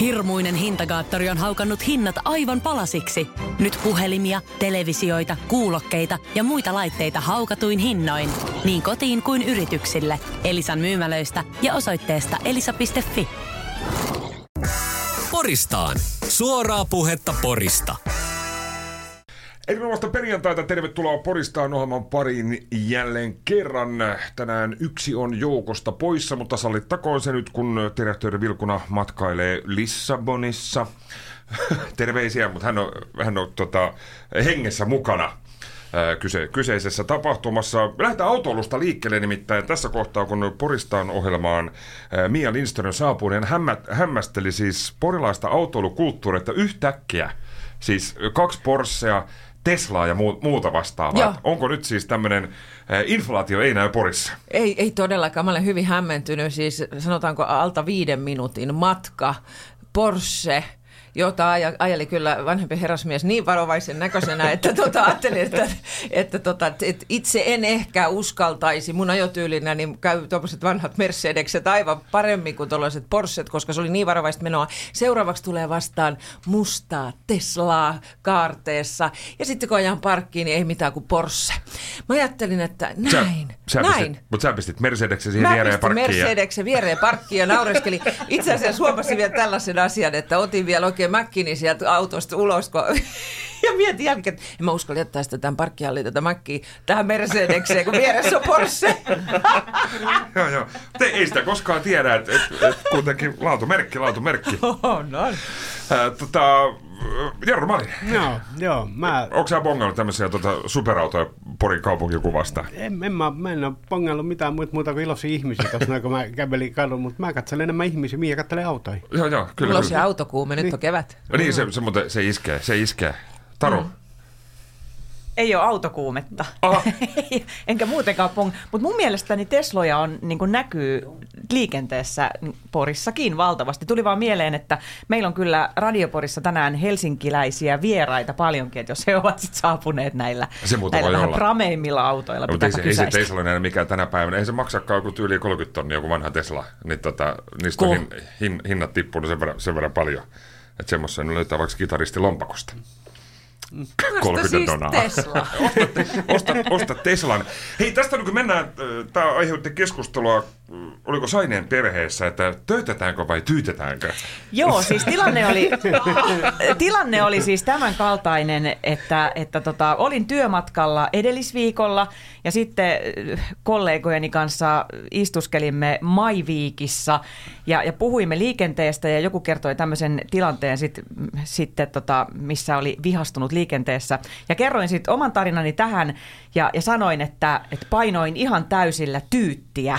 Hirmuinen hintakaattori on haukannut hinnat aivan palasiksi. Nyt puhelimia, televisioita, kuulokkeita ja muita laitteita haukatuin hinnoin. Niin kotiin kuin yrityksille. Elisan myymälöistä ja osoitteesta elisa.fi. Poristaan. Suoraa puhetta Porista. Erinomaista perjantaita, tervetuloa Poristaan ohjelman pariin jälleen kerran. Tänään yksi on joukosta poissa, mutta sallittakoon se nyt, kun direktööri Vilkuna matkailee Lissabonissa. Terveisiä, mutta hän on hengessä mukana kyseisessä tapahtumassa. Lähdetään autoilusta liikkeelle nimittäin tässä kohtaa, kun Poristaan ohjelmaan Mia Lindström saapui, niin hän hämmästeli siis porilaista autoilukulttuuria, että yhtäkkiä siis 2 Porschea, Teslaa ja muuta vastaavaa. Onko nyt siis tämmöinen inflaatio ei näy Porissa? Ei todellakaan. Mä olen hyvin hämmentynyt. Siis sanotaanko alta 5 minuutin matka Porsche, jota ajeli kyllä vanhempi herrasmies niin varovaisen näköisenä, että ajattelin, että itse en ehkä uskaltaisi mun ajotyylinä, niin käy tuollaiset vanhat Mercedekset aivan paremmin kuin tuollaiset Porschet, koska se oli niin varovaista menoa. Seuraavaksi tulee vastaan mustaa Teslaa kaarteessa, ja sitten kun ajan parkkiin, niin ei mitään kuin Porsche. Mä ajattelin, että näin. Mutta sä pistit Mercedeksen siihen viereen parkkiin. Mä pistin Mercedeksen viereen parkkiin ja naureskeli. Itse asiassa huomasin vielä tällaisen asian, että otin vielä oikein mäkkini sieltä autosta ulos, ja mietin jälkeen, että en mä uskalla jättää sitä tämän parkkihalliin tätä mäkkiä tähän Mercedekseen, kun vieressä on Porsche. Joo. Ei sitä koskaan tiedä, että kuitenkin laatumerkki. On. Jarro Malinen. Joo. Onko sä bongannut tämmöisiä superautoja Porin kaupunkikuvasta? Mä en ole bongannut mitään muuta kuin iloisia ihmisiä tuossa, kun mä kävelin kadun, mutta mä katselen enemmän ihmisiä, mihin katselen autoja. Joo, kyllä. Iloisia autokuume, nyt on kevät. Niin, se iskee. Taru. Ei ole autokuumetta. Enkä muutenkaan mutta mun mielestäni Tesloja on, niin kuin näkyy liikenteessä Porissakin valtavasti. Tuli vaan mieleen, että meillä on kyllä Radioporissa tänään helsinkiläisiä vieraita paljonkin, että jos he ovat sit saapuneet näillä vähän prameimmilla autoilla. Mutta ei se Tesla enää mikään tänä päivänä. Ei se maksakaan joku tyyli 30 tonnia joku vanha Tesla. Niin niistä on hinnat tippunut sen verran paljon. Että semmoisen löytää vaikka kitaristi lompakosta. 30 siis donaa. Tesla. Osta Teslan. Hei, tästä nyt kun mennään, tämä aiheutti keskustelua, oliko Saineen perheessä, että töytetäänkö vai tyytetäänkö? Joo, siis tilanne oli siis tämän kaltainen, että olin työmatkalla edellisviikolla ja sitten kollegojeni kanssa istuskelimme MyWeekissä ja puhuimme liikenteestä ja joku kertoi tämmöisen tilanteen sitten missä oli vihastunut liikenteessä. Ja kerroin sitten oman tarinani tähän ja sanoin, että painoin ihan täysillä tyyttiä.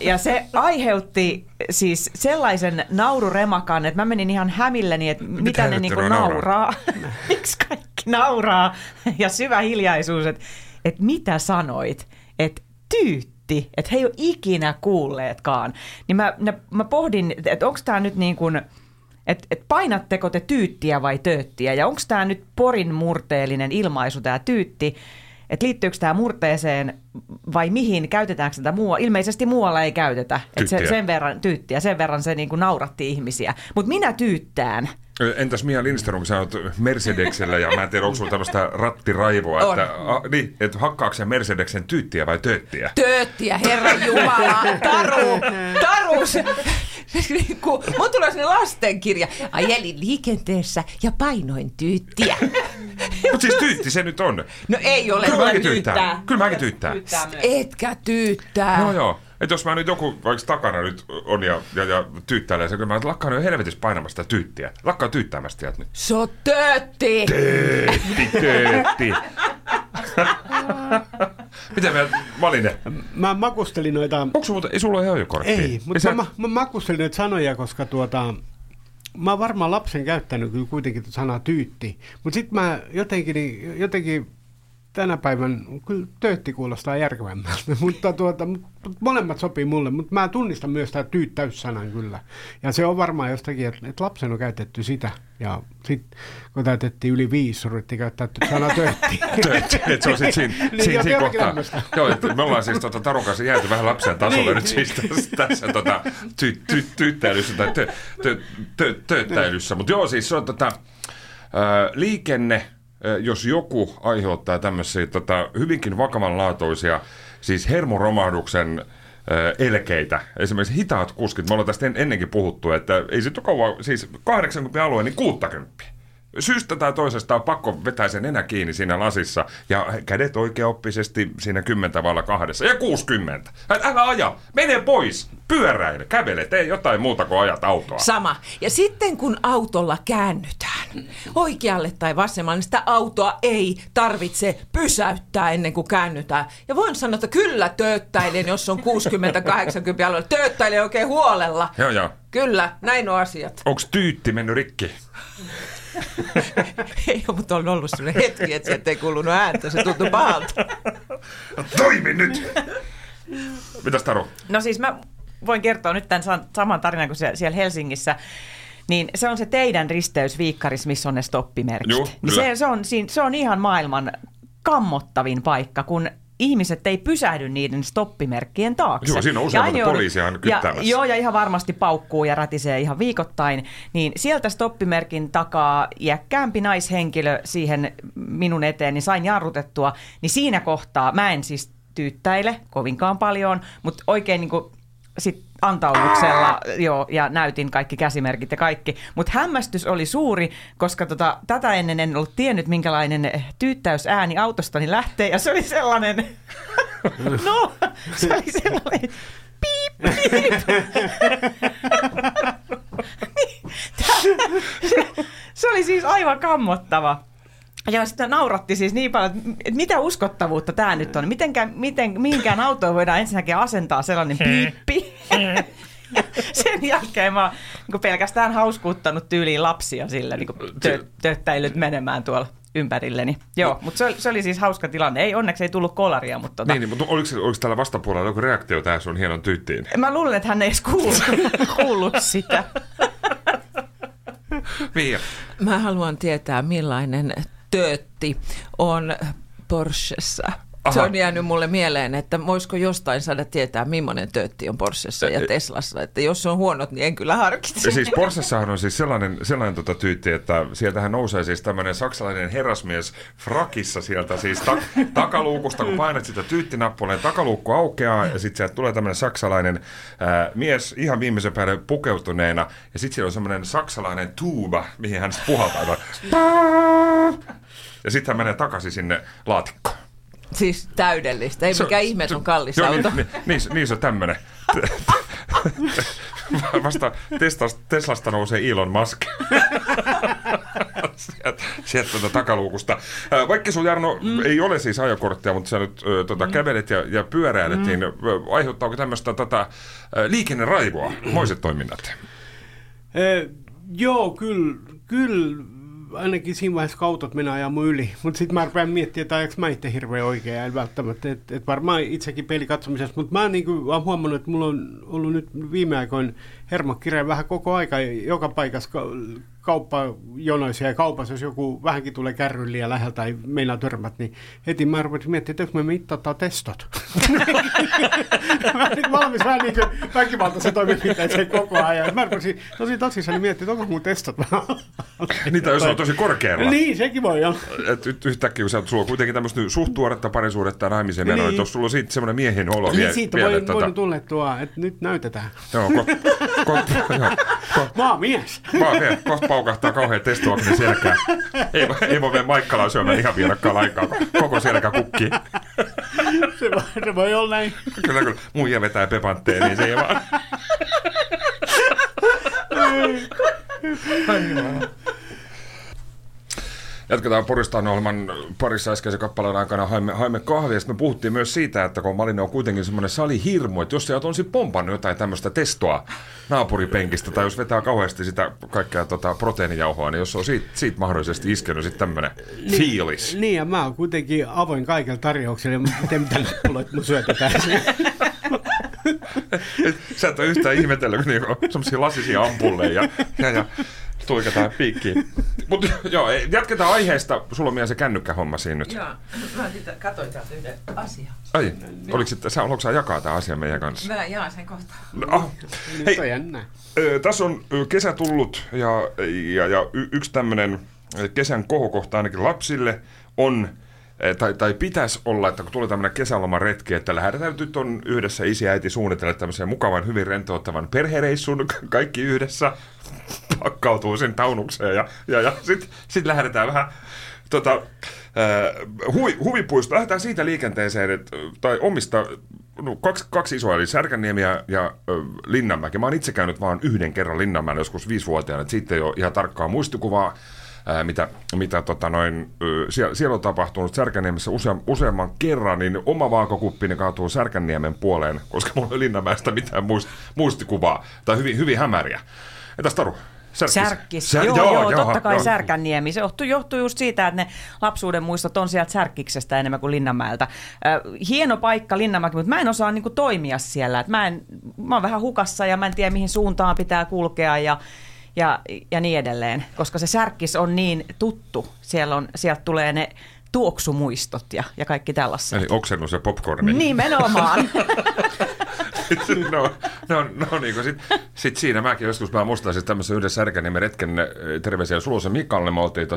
Ja se aiheutti siis sellaisen naururemakan, että mä menin ihan hämilleni, että mitä ne niinku nauraa. Miksi kaikki nauraa? Ja syvä hiljaisuus, että mitä sanoit? Että tyytti, että he ei ole ikinä kuulleetkaan. Niin mä pohdin, että onko tämä nyt niin kuin... Että painatteko te tyyttiä vai tööttiä? Ja onko tämä nyt Porin murteellinen ilmaisu, tämä tyytti? Että liittyykö tämä murteeseen vai mihin? Käytetäänkö tätä muualla? Ilmeisesti muualla ei käytetä. Että sen verran se niinku nauratti ihmisiä. Mutta minä tyyttään. Entäs Mia Lindström, kun sä oot Mercedeksellä ja mä en tiedä, onko sulla tämmöistä rattiraivoa, että hakkaako sä Mercedeksen tyyttiä vai tööttiä? Tööttiä, herranjumala, Taru! Mun tulee sinne lastenkirja. Ajelin liikenteessä ja painoin tyyttiä. Mutta siis tyytti se nyt on. No ei ole. Kyllä mäkin tyyttää. Etkä tyyttää. Joo. Että jos mä nyt joku vaikka takana nyt on ja tyyttäilee sen, kyllä mä lakkaan jo helvetissä painamasta sitä tyyttiä. Lakkaan tyyttäämästä sieltä nyt. Se on töötti! Töötti! Mitä meillä Malinen? Mä makustelin noita... Onko sulla ole ajokorttia? Ei, mutta mä makustelin noita sanoja, koska mä oon varmaan lapsen käyttänyt kuitenkin sanaa tyytti. Mutta sit mä jotenkin tänä päivän kyllä töötti kuulostaa järkevämmältä, mutta molemmat sopii mulle, mutta mä tunnistan myös tämä tyyttäyssanan kyllä. Ja se on varmaan jostakin, että lapsen on käytetty sitä. Ja sitten kun täytettiin yli 5, ruvettiin käyttää sanaa töötti. Töötti, että se on sitten siinä kohtaa. Joo, me ollaan siis Tarukassa jääty vähän lapsen tasolle nyt siis tässä tyyttäilyssä tai tööttäilyssä. Mutta joo, siis se on liikenne. Jos joku aiheuttaa tämmöisiä hyvinkin vakavanlaatuisia, siis hermoromahduksen elkeitä, esimerkiksi hitaat kuskit, me ollaan tästä ennenkin puhuttu, että ei sit ole siis 80 alueen, niin 60. Syystä tai toisesta on pakko vetää sen enää kiinni siinä lasissa ja kädet oikeaoppisesti siinä 10/2 ja 60. Älä aja, mene pois, pyöräile, kävele, tee jotain muuta kuin ajat autoa. Sama. Ja sitten kun autolla käännytään oikealle tai vasemmalle, niin sitä autoa ei tarvitse pysäyttää ennen kuin käännytään. Ja voin sanoa, että kyllä tööttäilen, jos on 60-80 alueella. Tööttäilen oikein huolella. Joo. Kyllä, näin on asiat. Onko tyytti mennyt rikki? Ei ole, mutta on ollut sellainen hetki, että sieltä ei kuulunut ääntä, se tuntui pahalta. Toimi nyt! Mitäs Taru? No siis mä voin kertoa nyt tämän saman tarinan kuin siellä Helsingissä. Niin se on se teidän risteys Viikkaris, missä on ne stoppimerkit. Joo, niin se on ihan maailman kammottavin paikka, kun ihmiset ei pysähdy niiden stoppimerkkien taakse. Joo, siinä on usein poliisia kyttämässä. Joo, ja ihan varmasti paukkuu ja ratisee ihan viikoittain. Niin sieltä stoppimerkin takaa iäkkäämpi naishenkilö siihen minun eteen, niin sain jarrutettua. Niin siinä kohtaa, mä en siis tyyttäile kovinkaan paljon, mutta oikein niin kuin sit antaumuksella joo, ja näytin kaikki käsimerkit ja kaikki. Mutta hämmästys oli suuri, koska tätä ennen en ollut tiennyt, minkälainen tyyttäysääni autostani lähtee. Ja se oli sellainen, no, se oli sellainen piip, piip. Se oli siis aivan kammottava. Ja sitä nauratti siis niin paljon, että mitä uskottavuutta tämä nyt on. Mihinkään autoon voidaan ensinnäkin asentaa sellainen piippi. Sen jälkeen mä oon niin pelkästään hauskuuttanut tyyliin lapsia sillä niin tööttäilyt menemään tuolla ympärilleni. Joo, mutta se oli siis hauska tilanne. Ei, onneksi ei tullut kolaria, mutta Niin, mutta oliko täällä vastapuolella joku reaktio tähän sun hienon tyyttiin? Mä luulen, että hän ei edes kuullut sitä. Mia. Mä haluan tietää, millainen töötti on Porschessa. Aha. Se on jäänyt mulle mieleen, että voisiko jostain saada tietää, millainen töötti on Porschessa ja Teslassa. Että jos on huonot, niin en kyllä harkitse. Siis Porschessahan on siis sellainen tyytti, että sieltähän nousee siis tämmöinen saksalainen herrasmies frakissa sieltä siis takaluukusta. Kun painat sitä tyyttinappuleen, takaluukku aukeaa ja sitten sieltä tulee tämmöinen saksalainen mies ihan viimeisen päälle pukeutuneena. Ja sitten siellä on semmoinen saksalainen tuuba, mihin hän puhaltaa. Ja sitten hän menee takaisin sinne laatikkoon. Siis täydellistä. Ei mikään ihme, on kallis auto. Niin se on tämmöinen. Vasta Teslasta nousee Elon Musk. Sieltä takaluukusta. Vaikka sun, Jarno, ei ole siis ajokorttia, mutta sä nyt kävelet ja pyöräilet, niin aiheuttaako tämmöistä liikenneraivoa? Moiset toiminnat? Joo, kyllä. Ainakin siinä vaiheessa, kun autot mennään ajaa mun yli. Mutta sitten mä rupean miettimään, että ajaanko mä itse hirveän oikein. En välttämättä. Et varmaan itsekin pelikatsomisessa. Mutta mä oon huomannut, että mulla on ollut nyt viime aikoina hermokirja vähän koko aika. Joka paikassa kauppajonoisia ja kaupassa, jos joku vähänkin tulee kärryyn liian läheltä tai meinaa törmät, niin heti mä rupesin miettimään, että me mittataan testot. Mä olin valmis vähän niin kuin väkivaltaisen toimenpiteeseen koko ajan. Mä rupesin tosi tosissaan miettimään, että onko mun testot vähän. Niitä jos on tosi korkealla. Niin, sekin voi olla. Yhtäkkiä, kun sulla on kuitenkin tämmöistä suhtuoretta parisuudetta naimisen menoa, niin jos sulla on siitä semmoinen miehen olo vielä. Siitä voi tulla että nyt näytetään. Joo, maamies. Kohta paukahtaa kauhean testoakinen selkään. Ei voi mennä Maikkalaan syömään ihan viedäkään aikaa. Koko selkä kukkii. Se voi olla näin. Kyllä. Muija vetää pepantteen, niin se ei vaan. Jatketaan Poristaan ohjelman parissa äskeisen kappaleen aikana haimme kahvia. Sitten me puhuttiin myös siitä, että kun Malinen on kuitenkin semmoinen salihirmu, että jos sä oot onsi pompannut jotain tämmöistä testoa naapuripenkistä tai jos vetää kauheasti sitä kaikkea proteiinijauhoa, niin jos on siitä mahdollisesti iskenyt sitten tämmöinen fiilis. Niin, ja mä oon kuitenkin avoin kaikille tarjouksille, mutta te mitä loppuloit mun syötetään. Sä et ole yhtään ihmetellyt niin semmoisia lasisia ampulleja ja tuikataan piikkiin. Mut joo, jatketaan aiheesta. Sulla on vielä se kännykkähomma siinä nyt. Joo, mä katsoin täältä yhden asian. Ai, haluatko sä jakaa tämän asian meidän kanssa? Mä jaan sen kohtaan. No, hei, tässä on kesä tullut ja yksi tämmöinen kesän kohokohta ainakin lapsille on, tai pitäisi olla, että kun tulee tämmöinen kesälomaretki, että lähdetään nyt on yhdessä isi ja äiti suunnitella tämmöisen mukavan, hyvin rentouttavan perhereissun, kaikki yhdessä pakkautuu sen taunukseen ja sit lähdetään vähän huvipuistoon, lähdetään siitä liikenteeseen, tai omista, no, kaksi isoa, eli Särkänniemi ja Linnanmäki. Mä oon itse käynyt vaan yhden kerran Linnanmäellä joskus 5-vuotiaana, että siitä ei ole ihan tarkkaa muistikuvaa, mitä siellä on tapahtunut Särkänniemessä useamman kerran, niin oma vaakakuppini kaatuu Särkänniemen puoleen, koska mulla ei Linnanmäestä mitään muistikuvaa, tai hyvin hämäriä. Entäs Taru? Särkkis. Totta kai. Särkänniemi. Se johtuu just siitä, että ne lapsuuden muistot on sieltä Särkkiksestä enemmän kuin Linnanmäeltä. Hieno paikka Linnanmäki, mutta mä en osaa niinku toimia siellä. Et mä oon vähän hukassa ja mä en tiedä, mihin suuntaan pitää kulkea ja niin edelleen, koska se Särkkis on niin tuttu. Sieltä tulee ne tuoksumuistot ja kaikki tällaiset. Eli oksennus ja popcorni. Nimenomaan. No niin kuin sit siinä mäkin joskus mä muistan siis tämmöisen yhden Särkänniemen retken, terveisiä Sulosen Mikalle, me oltiin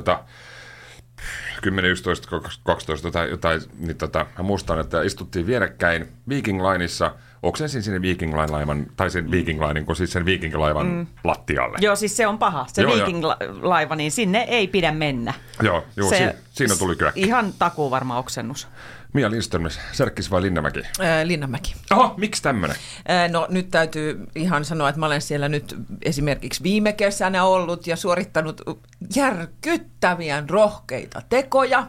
10, 11, 12 jotain, niin mä muistan, että istuttiin vierekkäin Viking Lineissa, oksensin sinne Viking Line laivan, tai sen Viking Linein, kun siis sen Viking laivan lattialle. Joo, siis se on paha, se Viking laiva, niin sinne ei pidä mennä. Joo, siinä tuli kyökkä. Ihan takuu varma oksennus. Mia Lindström, Särkkis vai Linnanmäki? Linnanmäki. Oho, miksi tämmöinen? No nyt täytyy ihan sanoa, että mä olen siellä nyt esimerkiksi viime kesänä ollut ja suorittanut järkyttäviä rohkeita tekoja.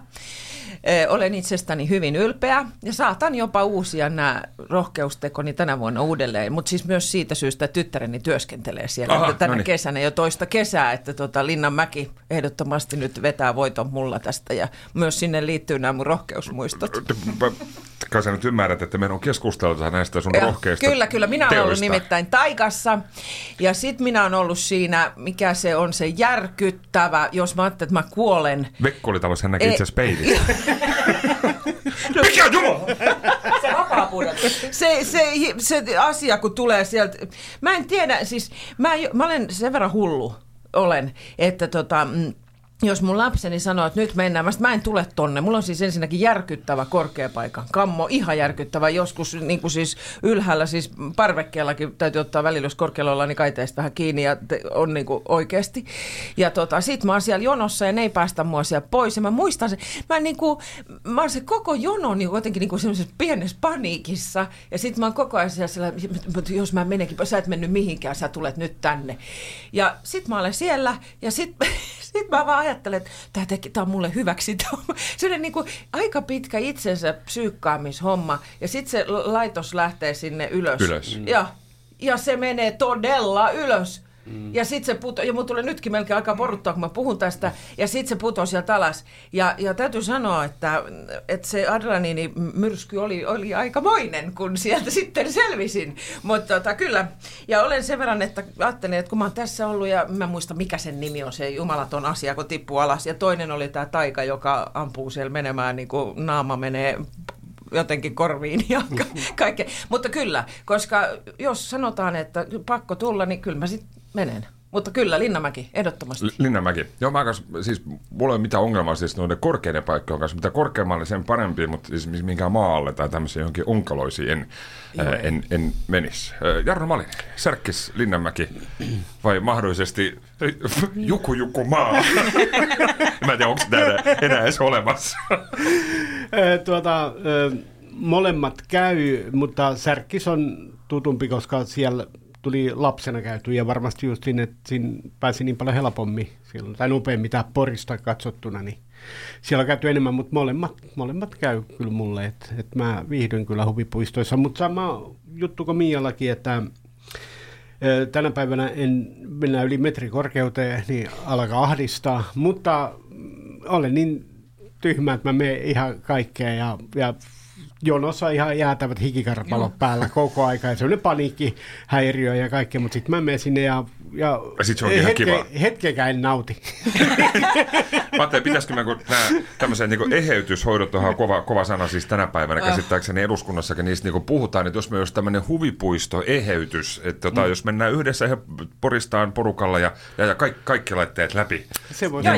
Olen itsestäni hyvin ylpeä ja saatan jopa uusia nämä rohkeustekoni tänä vuonna uudelleen, mutta siis myös siitä syystä, että tyttäreni työskentelee siellä. Aha, tänä kesänä jo toista kesää, että Linnanmäki ehdottomasti nyt vetää voiton mulla tästä ja myös sinne liittyy nämä mun rohkeusmuistot. Kai sä nyt ymmärrät, että meidän on keskusteltu näistä sun rohkeista teoista. Kyllä, minä olen ollut nimittäin Taikassa ja sit minä olen ollut siinä, mikä se on se järkyttävä, jos mä ajattelin, että mä kuolen. Vekkolitalossa hän näki itse asiassa peiliin. Mikä jumala? Se vapaa pudotus. Se asia, kun tulee sieltä. Mä en tiedä, siis mä olen sen verran hullu, että jos mun lapseni sanoo, että nyt mennään, mä en tule tonne. Mulla on siis ensinnäkin järkyttävä korkeapaikan kammo, ihan järkyttävä. Joskus niin kuin siis ylhäällä, siis parvekkeellakin täytyy ottaa välillä, jos korkealla ollaan, niin kaiteista vähän kiinni ja on niin kuin oikeasti. Ja sit mä oon siellä jonossa ja ne ei päästä mua siellä pois. Ja mä muistan sen, mä oon se koko jono niin jotenkin niin kuin semmoisessa pienessä paniikissa. Ja sit mä oon koko ajan siellä, jos mä menenkin, sä et mennyt mihinkään, sä tulet nyt tänne. Ja sit mä olen siellä ja sit mä vaan ajattelen, että tämä on mulle hyväksi. Se on niin kuin aika pitkä itsensä psyykkaamishomma ja sitten se laitos lähtee sinne ylös. Ja se menee todella ylös. Ja sitten se putosi, ja mun tulee nytkin melkein alkaa poruttaa, kun mä puhun tästä, ja sitten se putosi sieltä alas. Ja täytyy sanoa, että se adrenaliinimyrsky oli aikamoinen, kun sieltä sitten selvisin. Mutta kyllä, ja olen sen verran, että ajattelin, että kun mä oon tässä ollut, ja mä muistan, mikä sen nimi on, se jumalaton asia, kun tippuu alas. Ja toinen oli tämä taika, joka ampuu siellä menemään, niin kuin naama menee jotenkin korviin ja kaikkea. Mutta kyllä, koska jos sanotaan, että pakko tulla, niin kyllä mä sitten menen. Mutta kyllä, Linnanmäki, ehdottomasti. Linnanmäki. Joo, mä kanssa, siis mulla ei ole mitään ongelmaa siis noiden korkeiden paikkojen kanssa. Mitä korkeammalle, sen parempi, mutta siis minkään maalle tai tämmöisiä johonkin onkaloisiin en menisi. Jarno Malinen, Särkkis, Linnanmäki vai mahdollisesti Juku maa? Mä en tiedä, onko täällä enää edes olemassa. Molemmat käy, mutta Särkkis on tutumpi, koska siellä tuli lapsena käyty ja varmasti just sinne, että siinä pääsi niin paljon helpommin silloin, tai nopeammin tähän Porista katsottuna, niin siellä on käyty enemmän, mutta molemmat käy kyllä mulle, että mä viihdyn kyllä huvipuistoissa, mutta sama juttu kuin Miallakin, että tänä päivänä en mennä yli metrin korkeuteen, niin alkaa ahdistaa, mutta olen niin tyhmä, että mä menen ihan kaikkea ja jonossa ihan jäätävät hikikarpalot päällä koko aika ja semmoinen paniikkihäiriö ja kaikkea, mutta sitten mä menen sinne ja sit se onkin ihan kiva. Hetkeäkään en nauti. Mä ajattelin, pitäisikö mä, kun nämä tämmöiset niin eheytyshoidot on kova sana siis tänä päivänä käsittääkseni eduskunnassakin, niistä niin puhutaan, että jos me olisi tämmöinen huvipuistoeheytys, että jos mennään yhdessä ja Poristaan porukalla ja kaikki laitteet läpi.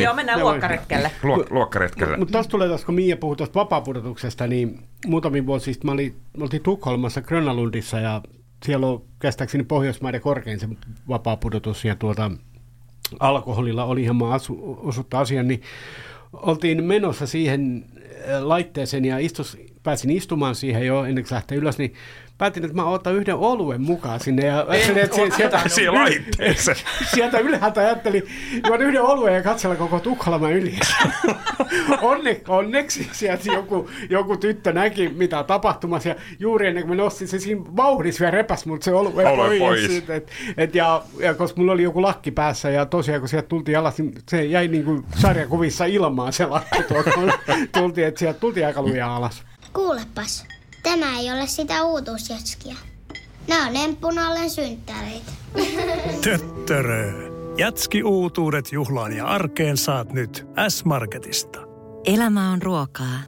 Joo, mennään luokkaretkelle. Luokkaretkelle. Mutta taas tulee taas, kun Mia puhui tuosta vapaapudotuksesta, niin muutamia vuosia sitten me oltiin Tukholmassa Grönalundissa ja siellä on käsittääkseni Pohjoismaiden korkein se vapaapudotus ja alkoholilla oli ihan osuutta asian, niin oltiin menossa siihen laitteeseen ja pääsin istumaan siihen jo ennen kuin lähtee ylös, niin päätin, että mä otan yhden oluen mukaan sinne ja sieltä ylhäältä ajattelin, juon yhden oluen ja katsella koko Tukholman yli. Onneksi sieltä joku tyttö näki, mitä on tapahtumassa ja juuri ennen kuin mä nostin se siinä vauhdissa vielä repäsi mut se olue pois. Ja koska mulla oli joku lakki päässä ja tosiaan kun sieltä tultiin alas, niin se jäi niin kuin sarjakuvissa ilmaan se lakki tuolta. Sieltä tultiin aika lujaa alas. Kuulepas. Tämä ei ole sitä uutuusjatskia. Nämä on emppunallen synttäreitä. Töttörö. Jatski-uutuudet juhlaan ja arkeen saat nyt S-Marketista. Elämä on ruokaa.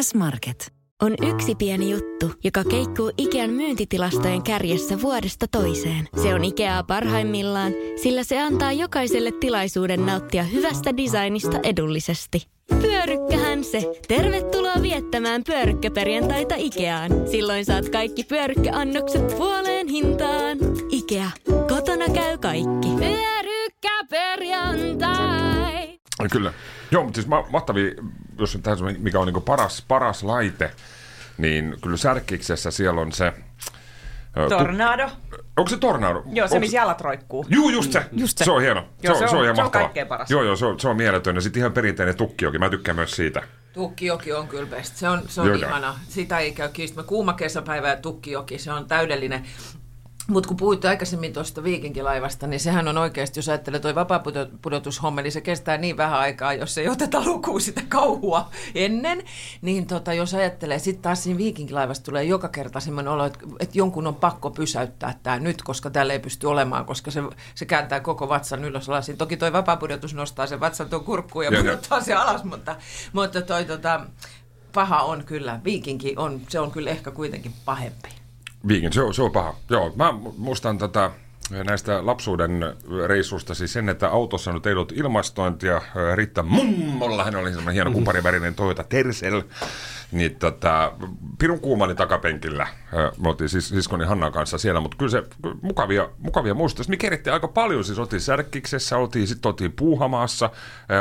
S-Market on yksi pieni juttu, joka keikkuu Ikean myyntitilastojen kärjessä vuodesta toiseen. Se on Ikeaa parhaimmillaan, sillä se antaa jokaiselle tilaisuuden nauttia hyvästä designista edullisesti. Pyörykkähän se. Tervetuloa viettämään pyörykkäperjantaita Ikeaan. Silloin saat kaikki pyörykkäannokset puoleen hintaan. Ikea. Kotona käy kaikki. Pyörykkäperjantai. Kyllä. Joo, mutta siis mahtavia, jos on tähän mikä on niin paras laite, niin kyllä Särkiksessä siellä on se... Tornado. Onko se tornado? Joo, se missä jalat roikkuu. Joo, just se. Se on hieno. Joo, se on kaikkein paras. Joo, se on mieletön. Ja sitten ihan perinteinen tukkijoki. Mä tykkään myös siitä. Tukkijoki on kyllä best. Se on ihana. Sitä ei käy kiistämään. Kuuma kesäpäivä ja tukkijoki, se on täydellinen. Mutta kun puhuit aikaisemmin tuosta viikinkilaivasta, niin sehän on oikeasti, jos ajattelee toi vapaapudotushommeli, se kestää niin vähän aikaa, jos ei oteta lukuun sitä kauhua ennen. Niin jos ajattelee, sitten taas siinä viikinkilaivasta tulee joka kerta semmoinen olo, että jonkun on pakko pysäyttää tämä nyt, koska täällä ei pysty olemaan, koska se kääntää koko vatsan ylös alasin. Toki toi vapaapudotus nostaa sen vatsan tuon kurkkuun ja pudottaa sen alas, mutta toi paha on kyllä, viikinki on, se on kyllä ehkä kuitenkin pahempi. Viikin, se on paha. Joo, mä muistan näistä lapsuuden reissusta siis sen, että autossa nyt ei ollut ilmastointia. Riitta mummolla, hän oli semmoinen hieno kuparivärinen Toyota Tercel. Niin pirun kuumani takapenkillä. Me oltiin siis siskoni Hannan kanssa siellä, mutta kyllä se mukavia muistoja. Me kerittiin aika paljon, siis oltiin Särkiksessä, sitten oltiin Puuhamaassa,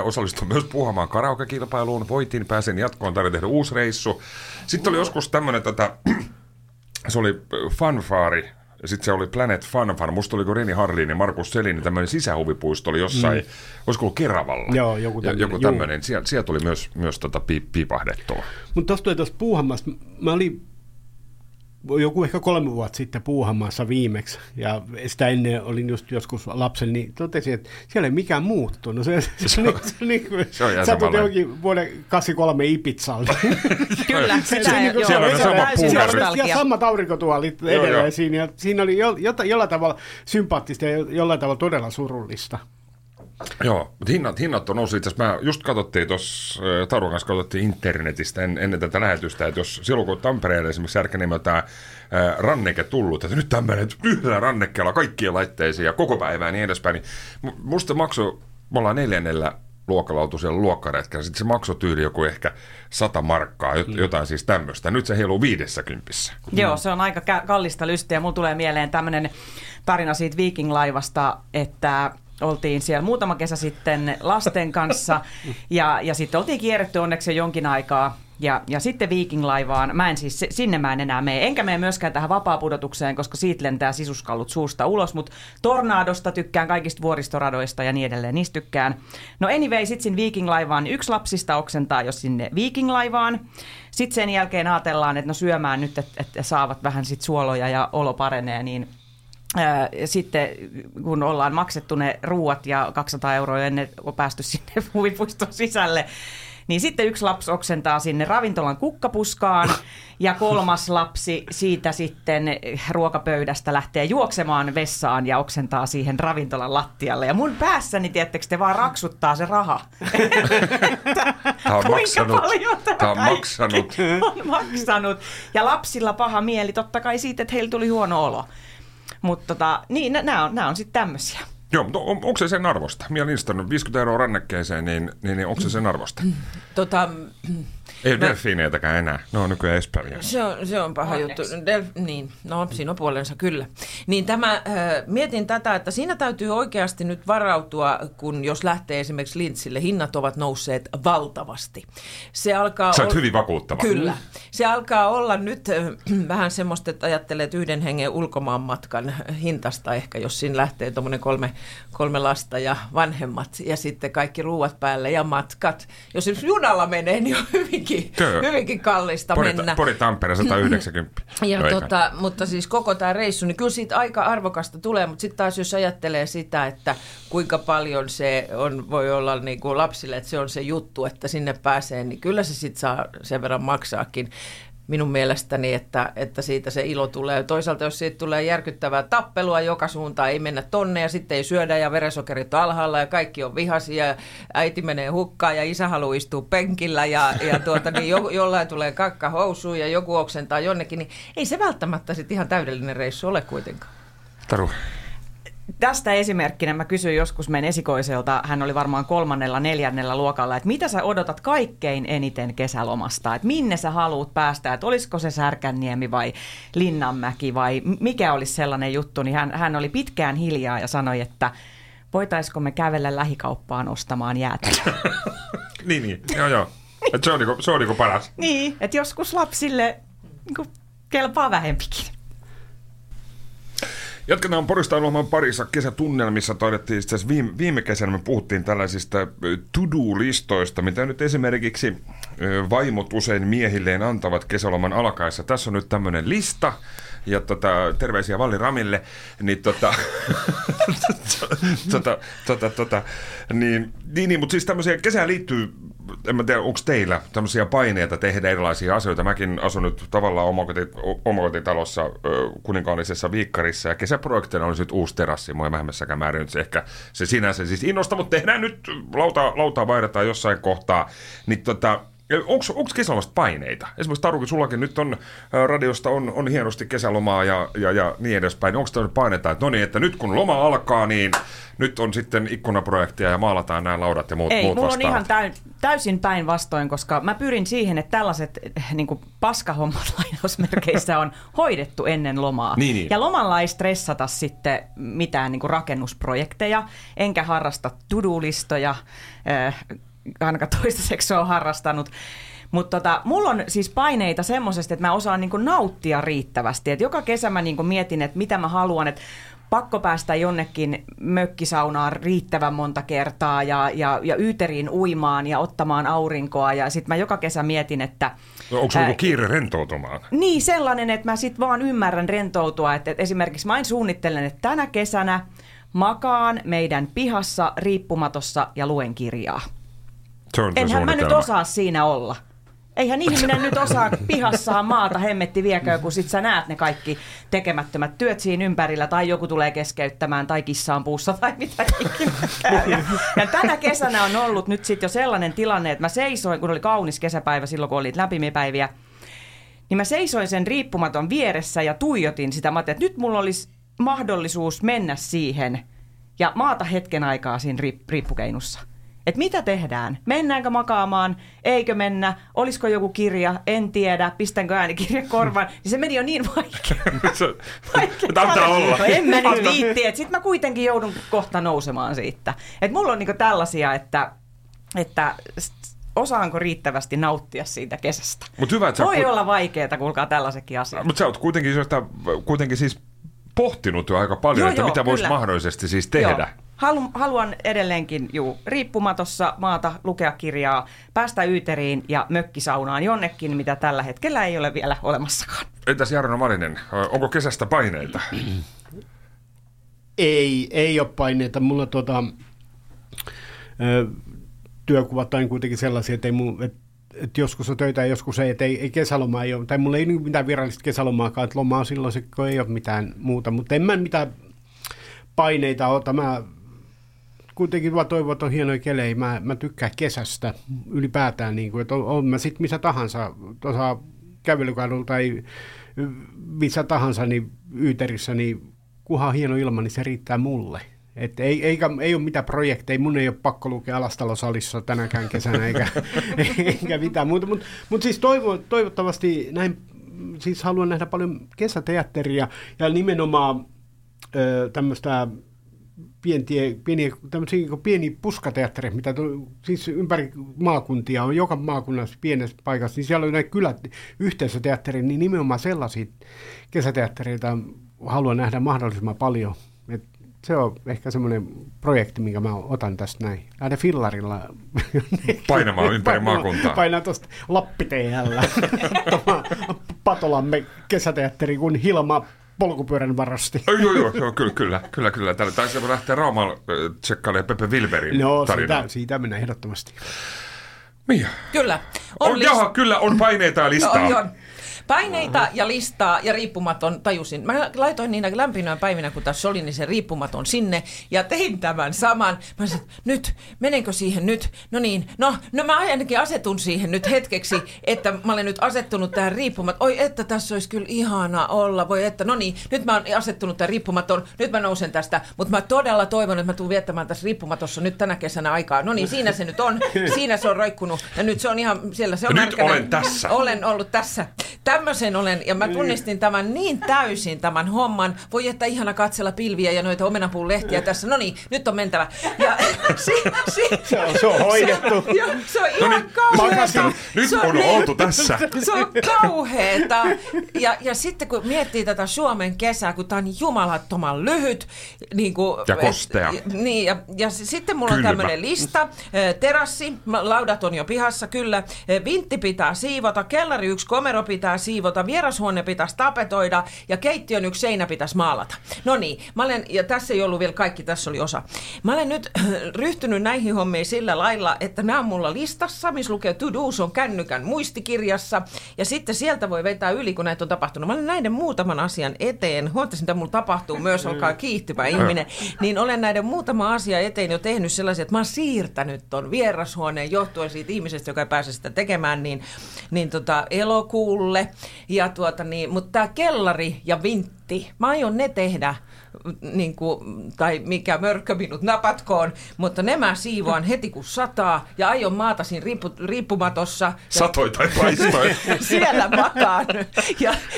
osallistuin myös Puuhamaan karaokekilpailuun, voitin, pääsin jatkoon, tarvitsi tehdä uusi reissu. Sitten oli joskus tämmöinen se oli fanfari, ja sitten se oli Planet Fanfari. Musta oli kuin Reni Harlin ja Markus Selin, tämmöinen sisähuvipuisto oli jossain, olisiko ollut Keravalla? Joo, joku tämmöinen. Sieltä oli myös piipahdettua. Mutta tuossa Puuhamassa, mä olin joku ehkä 3 vuotta sitten Puuhamassa viimeksi, ja sitä ennen olin just joskus lapsen, niin totesin, että siellä ei mikään muuttunut. No se on sä tulet johonkin vuoden 1983 Ibizalta. Kyllä, siellä on sama puukärsy. Ja samat aurinkotuolit edelleen siinä, ja siinä oli jollain tavalla sympaattista ja jollain tavalla todella surullista. Joo, mutta hinnat on noussut. Itse asiassa mä just katsottiin tuossa, Taudun kanssa katsottiin internetistä ennen tätä lähetystä, että jos silloin kun Tampereelle esimerkiksi Särkänniemellä tämä ranneke tullut, että nyt tämmöinen yhdellä rannekkeella kaikkien laitteisiin ja koko päivää niin edespäin, niin musta maksoi, me ollaan 4. luokalla oltu siellä luokkaretkellä, sitten se maksoi tyyli joku ehkä 100 markkaa, jotain siis tämmöistä. Nyt se heiluu 50. Joo, se on aika kallista lystiä. Mulla tulee mieleen tämmöinen tarina siitä Viking-laivasta, että... Oltiin siellä muutama kesä sitten lasten kanssa ja sitten oltiin kierretty onneksi jonkin aikaa Ja sitten Viking-laivaan, mä en siis, sinne mä en enää mene, enkä mene myöskään tähän vapaapudotukseen, koska siitä lentää sisuskallut suusta ulos, mutta Tornaadosta tykkään, kaikista vuoristoradoista ja niin edelleen, niistä tykkään. No anyway, sitten sinne Viking-laivaan yksi lapsista oksentaa jo sinne Viking-laivaan. Sitten sen jälkeen ajatellaan, että no syömään nyt, että saavat vähän sit suoloja ja olo parenee, niin sitten kun ollaan maksettu ne ruuat ja 200 € ennen on päästy sinne huvipuiston sisälle, niin sitten yksi lapsi oksentaa sinne ravintolan kukkapuskaan ja kolmas lapsi siitä sitten ruokapöydästä lähtee juoksemaan vessaan ja oksentaa siihen ravintolan lattialle. Ja mun päässäni, tiettekö, te vaan raksuttaa se raha. Tämä on maksanut. Tämä on maksanut. On maksanut. Ja lapsilla paha mieli totta kai siitä, että heillä tuli huono olo. Mutta niin, nämä on sitten tämmöisiä. Joo, mutta onko se sen arvosta? Mia Lindström, 50 € rannekkeeseen, niin onko se sen arvosta? Ei ole delfiineitäkään enää. No nykyään Espanjassa. Se on paha juttu. Niin, no siinä on puolensa kyllä. Niin mietin tätä, että siinä täytyy oikeasti nyt varautua, kun jos lähtee esimerkiksi Lintsille, hinnat ovat nousseet valtavasti. Sä oot hyvin vakuuttava. Kyllä. Se alkaa olla nyt vähän semmoista, että ajattelee, että yhden hengen ulkomaanmatkan hintasta ehkä, jos siinä lähtee tuommoinen kolme lasta ja vanhemmat ja sitten kaikki ruuat päälle ja matkat. Jos junalla menee, niin on hyvinkin kallista mennä. Pori-Tampere 190. Ja mutta siis koko tämä reissu, niin kyllä siitä aika arvokasta tulee, mutta sitten taas jos ajattelee sitä, että kuinka paljon se on, voi olla niin kuin lapsille, että se on se juttu, että sinne pääsee, niin kyllä se sitten saa sen verran maksaakin. Minun mielestäni, että siitä se ilo tulee. Toisaalta, jos siitä tulee järkyttävää tappelua joka suuntaan, ei mennä tonne ja sitten ei syödä ja verensokerit on alhaalla ja kaikki on vihaisia ja äiti menee hukkaan ja isä haluaa istua penkillä ja jollain tulee kakka housuun ja joku oksentaa jonnekin, niin ei se välttämättä sitten ihan täydellinen reissu ole kuitenkaan. Taru. Tästä esimerkkinä mä kysyin joskus meidän esikoiselta, hän oli varmaan 3.–4. luokalla, että mitä sä odotat kaikkein eniten kesälomasta, että minne sä haluut päästä, että olisiko se Särkänniemi vai Linnanmäki vai mikä olisi sellainen juttu, niin hän oli pitkään hiljaa ja sanoi, että voitaisko me kävellä lähikauppaan ostamaan jäätelöä. niin, joo, että se on niin kuin paras. Niin, että joskus lapsille niin kuin kelpaa vähempikin. Jatketaan Porista olemaan parissa kesätunnelmissa. Taidettiin itse asiassa viime kesänä, me puhuttiin tällaisista to-do-listoista, mitä nyt esimerkiksi vaimot usein miehilleen antavat kesäloman alkaessa. Tässä on nyt tämmöinen lista, ja terveisiä Valli Ramille, niin niin, mutta siis tämmöisiä kesään liittyy, en mä tiedä, onko teillä tämmöisiä paineita tehdä erilaisia asioita. Mäkin asun nyt tavallaan omakotitalossa kuninkaallisessa viikkarissa, ja kesäprojekteina olisi nyt uusi terassi, mua ei vähemmässäkään määrin se ehkä se sinänsä siis innosta, mutta tehdään nyt, lautaa vaihdetaan jossain kohtaa, niin onko kesälomasta paineita? Esimerkiksi Tarukin, sullakin nyt on radiosta on hienosti kesälomaa ja niin edespäin. Onko tämmöinen paineita, että no niin, että nyt kun loma alkaa, niin nyt on sitten ikkunaprojektia ja maalataan nämä laudat ja muut vastaavat? Ei, mulla on ihan täysin päinvastoin, koska mä pyrin siihen, että tällaiset niin kuin paskahommat lainausmerkeissä on hoidettu ennen lomaa. Niin. Ja lomalla ei stressata sitten mitään niin kuin rakennusprojekteja, enkä harrasta to-do-listoja, ainakaan toistaiseksi se on harrastanut. Mutta mulla on siis paineita semmoisesti, että mä osaan niinku nauttia riittävästi. Et joka kesä mä niinku mietin, että mitä mä haluan, että pakko päästä jonnekin mökkisaunaan riittävän monta kertaa ja yyteriin uimaan ja ottamaan aurinkoa. Ja sit mä joka kesä mietin, että... No, onko sulla kiire rentoutumaan? Niin, sellainen, että mä sit vaan ymmärrän rentoutua. Että esimerkiksi mä en suunnittelen, että tänä kesänä makaan meidän pihassa riippumatossa ja luen kirjaa. Enhän mä nyt osaa siinä olla. Eihän ihminen nyt osaa pihassaan maata, hemmetti vieköön, kun sit sä näet ne kaikki tekemättömät työt siinä ympärillä, tai joku tulee keskeyttämään, tai kissa on puussa, tai mitä ikinä käy. Ja tänä kesänä on ollut nyt sit jo sellainen tilanne, että mä seisoin, kun oli kaunis kesäpäivä silloin, kun oli lämpimipäiviä, niin mä seisoin sen riippumaton vieressä ja tuijotin sitä. Mä ajattelin, että nyt mulla olisi mahdollisuus mennä siihen ja maata hetken aikaa siinä riippukeinussa. Että mitä tehdään? Mennäänkö makaamaan? Eikö mennä? Olisiko joku kirja? En tiedä. Pistänkö äänikirja korvan? Niin se meni jo niin vaikea. En mä nyt viitti. Sitten mä kuitenkin joudun kohta nousemaan siitä. Et mulla on niinku tällaisia, että osaanko riittävästi nauttia siitä kesästä. Voi olla vaikeaa, kuulkaa tällaisetkin asiat. Mutta sä oot kuitenkin siis pohtinut jo aika paljon, mitä voisi mahdollisesti siis tehdä. Haluan edelleenkin riippumatossa maata, lukea kirjaa, päästä yyteriin ja mökkisaunaan jonnekin, mitä tällä hetkellä ei ole vielä olemassakaan. Entäs Jarno Marinen, onko kesästä paineita? Ei ole paineita. Mulla työkuvat on kuitenkin sellaisia, että joskus on töitä ja joskus ei, että ei kesälomaa ei ole. Tai mulla ei mitään virallista kesälomaakaan, että lomaa silloin se ei ole mitään muuta. Mutta en mä mitään paineita ota. Mä kuitenkin vaan toivon, että on hienoja kelejä. Mä tykkään kesästä ylipäätään. Niin kuin, että on mä sitten missä tahansa, tuossa kävelykadulla tai missä tahansa niin yyterissä, niin kunhan on hieno ilma, niin se riittää mulle. Et ei ole mitään projekteja, mun ei ole pakko lukea Alastalosalissa tänäkään kesänä eikä mitään muuta, mutta siis toivottavasti näin, siis haluan nähdä paljon kesäteatteria ja nimenomaan tämmöistä pieniä puskateattereja, mitä siis ympäri maakuntia on, joka maakunnassa pienessä paikassa, niin siellä on näitä kylät yhteisöteattereja, niin nimenomaan sellaisia kesäteattereita haluan nähdä mahdollisimman paljon. Se on ehkä semmoinen projekti, minkä mä otan tästä näin. Lähden fillarilla. Painamaan ympäri maakuntaa. Painaa tuosta Lappi-TL:llä Patolamme kesäteatteriin, kun Hilma polkupyörän varasti. Joo, kyllä. Tai se lähtee Raumaan tsekkailemaan Pepe Wilberin tarinaa. Siitä mennään ehdottomasti. Mia. Kyllä. On paineita listaa. No, paineita ja listaa ja riippumaton tajusin. Mä laitoin niinä lämpimänä päivinä, kun tässä oli, niin se riippumaton sinne ja tein tämän saman. Mä sanoin, nyt, menenkö siihen nyt? No niin, no mä ainakin asetun siihen nyt hetkeksi, että mä olen nyt asettunut tähän riippumaton. Oi, että tässä olisi kyllä ihanaa olla. Voi että, no niin, nyt mä olen asettunut tähän riippumaton. Nyt mä nousen tästä, mutta mä todella toivon, että mä tuun viettämään tässä riippumatossa nyt tänä kesänä aikaa. No niin, siinä se nyt on. Siinä se on roikkunut ja nyt se on ihan siellä. Se on nyt arkana. Olen tässä. Olen ollut tässä. Tämmöisen olen, ja mä tunnistin tämän niin täysin, tämän homman. Voi että ihana katsella pilviä ja noita omenapuun lehtiä tässä. No niin, nyt on mentävä. Ja, se on hoidettu. Se on ihan kauheeta. Nyt on oltu tässä. Se on kauheeta. Ja sitten kun miettii tätä Suomen kesää, kun tää on jumalattoman lyhyt. Niin kuin, ja kostea. Niin, ja sitten mulla on tämmöinen lista. Terassi, laudat on jo pihassa, kyllä. Vintti pitää siivota, kellari 1 komero pitää siivota, vierashuone pitäisi tapetoida ja keittiön 1 seinä pitäisi maalata. No niin, ja tässä ei ollut vielä kaikki, tässä oli osa. Mä olen nyt ryhtynyt näihin hommiin sillä lailla, että nämä on mulla listassa, missä lukee to do's on kännykän muistikirjassa ja sitten sieltä voi vetää yli, kun näitä on tapahtunut. Mä olen näiden muutaman asian eteen, huomattaisin, mitä mulla tapahtuu myös, alkaa kiihtyvä ihminen, niin olen näiden muutama asia eteen jo tehnyt sellaisia, että mä oon siirtänyt ton vierashuoneen johtuen siitä ihmisestä, joka ei pääse sitä tekemään, niin elokuulle. Ja mutta tämä kellari ja vintti, mä aion ne tehdä, niin kuin, tai mikä mörkö minut napatkoon, mutta ne mä siivoan heti kun sataa ja aion maata siinä riippumatossa. Satoi tai paistoi. Siellä makaan.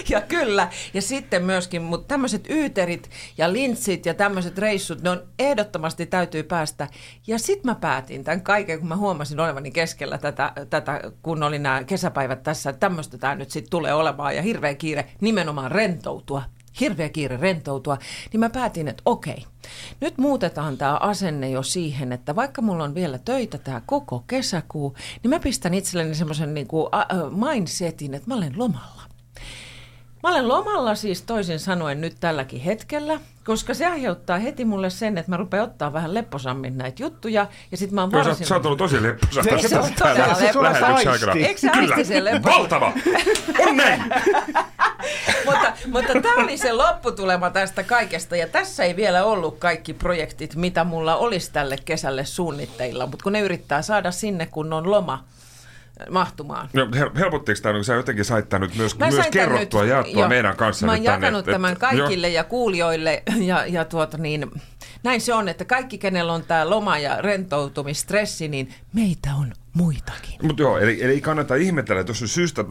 Ja kyllä. Ja sitten myöskin, mutta tämmöiset yyterit ja lintsit ja tämmöiset reissut, ne on ehdottomasti täytyy päästä. Ja sit mä päätin tämän kaiken, kun mä huomasin olevani keskellä tätä kun oli nämä kesäpäivät tässä, tämmöistä tämä nyt sitten tulee olemaan ja hirveä kiire nimenomaan rentoutua. Hirveä kiire rentoutua, niin mä päätin, että okei, nyt muutetaan tämä asenne jo siihen, että vaikka mulla on vielä töitä tämä koko kesäkuu, niin mä pistän itselleni semmoisen niinku mindsetin, että mä olen lomalla. Mä olen lomalla siis toisin sanoen nyt tälläkin hetkellä, koska se aiheuttaa heti mulle sen, että mä rupean ottaa vähän lepposammin näitä juttuja. Ja sit mä oon varsin... Sä oot ollut tosi lepposa. Se on todella lepposa. Eikö sä aisti sen lepposa? Valtava! On näin! Mutta tää oli se lopputulema tästä kaikesta. Ja tässä ei vielä ollut kaikki projektit, mitä mulla olisi tälle kesälle suunnitteilla. Mutta kun ne yrittää saada sinne, kun on loma. Mahtumaan. No, helpottiinko tämä, kun sä jotenkin sait tämän nyt myös kerrottua nyt, jaettua meidän kanssa? Mä oon jakanut tämän kaikille ja kuulijoille ja näin se on, että kaikki, kenellä on tämä loma- ja rentoutumistressi, niin meitä on muitakin. Mut joo, eli kannata ihmetellä, jos on syystä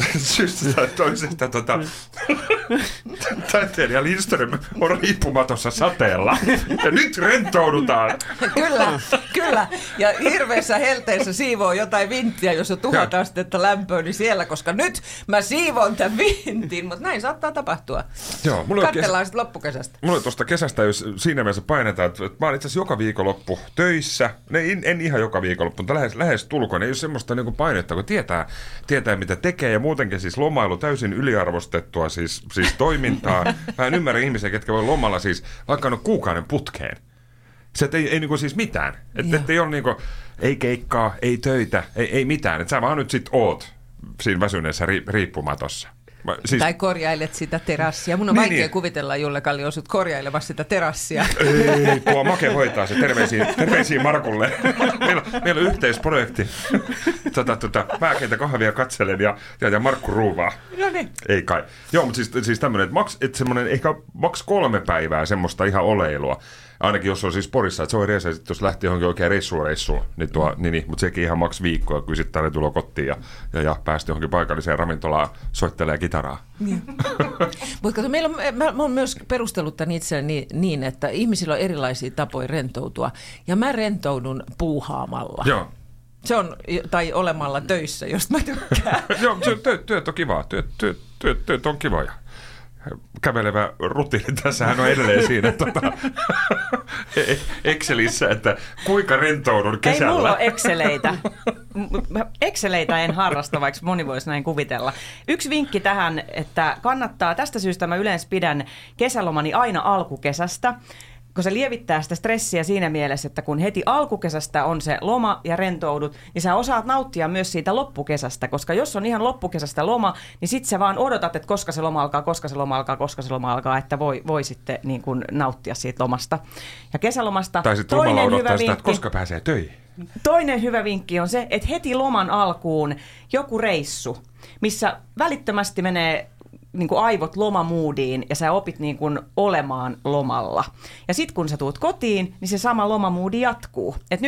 tai toisesta taiteilija Lindström on riippumatossa sateella. Ja nyt rentoudutaan. Kyllä, Kyllä, ja hirveässä helteessä siivoo jotain vinttiä, jos on 1000 astetta lämpöä, niin siellä, koska nyt mä siivoon tämän vintin, mutta näin saattaa tapahtua. Joo, katsellaan sitten loppukesästä. Mulla on tuosta kesästä, jos siinä mielessä painetaan, että mä oon itse asiassa joka viikonloppu töissä, en ihan joka viikonloppu, mutta lähes tulkoon, ei ole semmoista niin kuin painetta, kun tietää mitä tekee, ja muutenkin siis lomailu täysin yliarvostettua siis toimintaa. Mä en ymmärrä ihmisiä, ketkä voi lomalla siis vaikka on kuukauden putkeen. Se ei niinku siis mitään. Että ei ole niinku, ei keikkaa, ei töitä, ei mitään. Että sä vaan nyt sit oot siinä väsyneessä riippumatossa. Siis... Tai korjailet sitä terassia. Mun on vaikea kuvitella, Julle Kalli, osut korjailemassa sitä terassia. Ei, tuo Make hoitaa se. Terveisiin Markulle. Meillä on yhteisprojekti. Mä keitä kahvia katselen ja Markku ruuvaa. No niin. Ei kai. Joo, mutta siis tämmöinen, että semmoinen ehkä maks 3 päivää semmoista ihan oleilua. Ainakin jos on siis Porissa, että se on edes, että jos lähti johonkin oikein reissuun, niin, mutta sekin ihan maks viikkoa, kun sitten täällä tulo kotiin ja päästi johonkin paikalliseen ravintolaan soittelee kitaraa. Mutta mä oon myös perustellut tämän itselleni niin, että ihmisillä on erilaisia tapoja rentoutua, ja mä rentoudun puuhaamalla. Joo. Se on, tai olemalla töissä, josta mä tykkään. Joo, työt on kivaa, työt on kivoja. Kävelevä rutiini tässähän on edelleen siinä Excelissä, että kuinka rentoudun kesällä. Ei mulla ole Exceleitä. Exceleitä en harrasta, vaikka moni voisi näin kuvitella. Yksi vinkki tähän, että kannattaa, tästä syystä mä yleensä pidän kesälomani aina alkukesästä, kun se lievittää sitä stressiä siinä mielessä, että kun heti alkukesästä on se loma ja rentoudut, niin sä osaat nauttia myös siitä loppukesästä, koska jos on ihan loppukesästä loma, niin sit sä vaan odotat, että koska se loma alkaa, että voi sitten niin kuin nauttia siitä lomasta. Ja kesälomasta tai sit lomalla odottaa sitä, että koska pääsee töihin. Toinen hyvä vinkki on se, että heti loman alkuun joku reissu, missä välittömästi menee niin kuin aivot lomamoodiin ja sä opit niin kuin olemaan lomalla. Ja sit kun sä tuut kotiin, niin se sama lomamoodi jatkuu. Et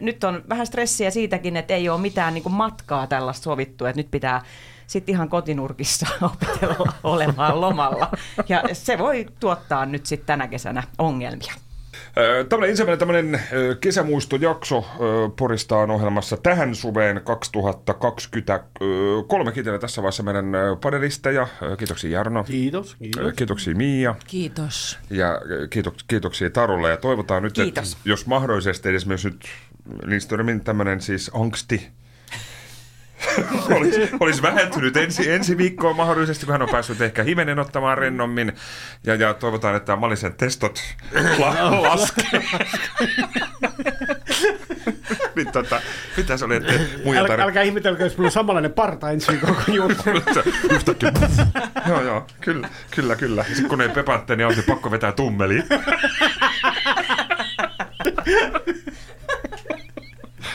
nyt on vähän stressiä siitäkin, että ei ole mitään niin kuin matkaa tällaista sovittua, että nyt pitää sitten ihan kotinurkissa opetella olemaan lomalla. Ja se voi tuottaa nyt sitten tänä kesänä ongelmia. Tällainen ensimmäinen tämmöinen kesämuistojakso Porista on ohjelmassa tähän suveen 2023. Kiitän tässä vaiheessa meidän panelisteja. Kiitoksia Jarno. Kiitos. Kiitoksia Mia. Kiitos. Ja kiitoksia Tarulle. Ja toivotaan nyt, että jos mahdollisesti edes myös nyt Lindströmin tämmöinen siis angsti olisi vähentynyt ensi viikkoon mahdollisesti, kun hän on päässyt ehkä hivenen ottamaan rennommin. Ja toivotaan, että Malisen testot laskee. Nyt mitä se oli, että muija tarvitsee. Älkää ihmetelkö, jos minulla on samanlainen parta ensi viikon kuin yhtäkkiä. Joo, kyllä. Sitten kun ei pepatte, niin on se pakko vetää tummeliin.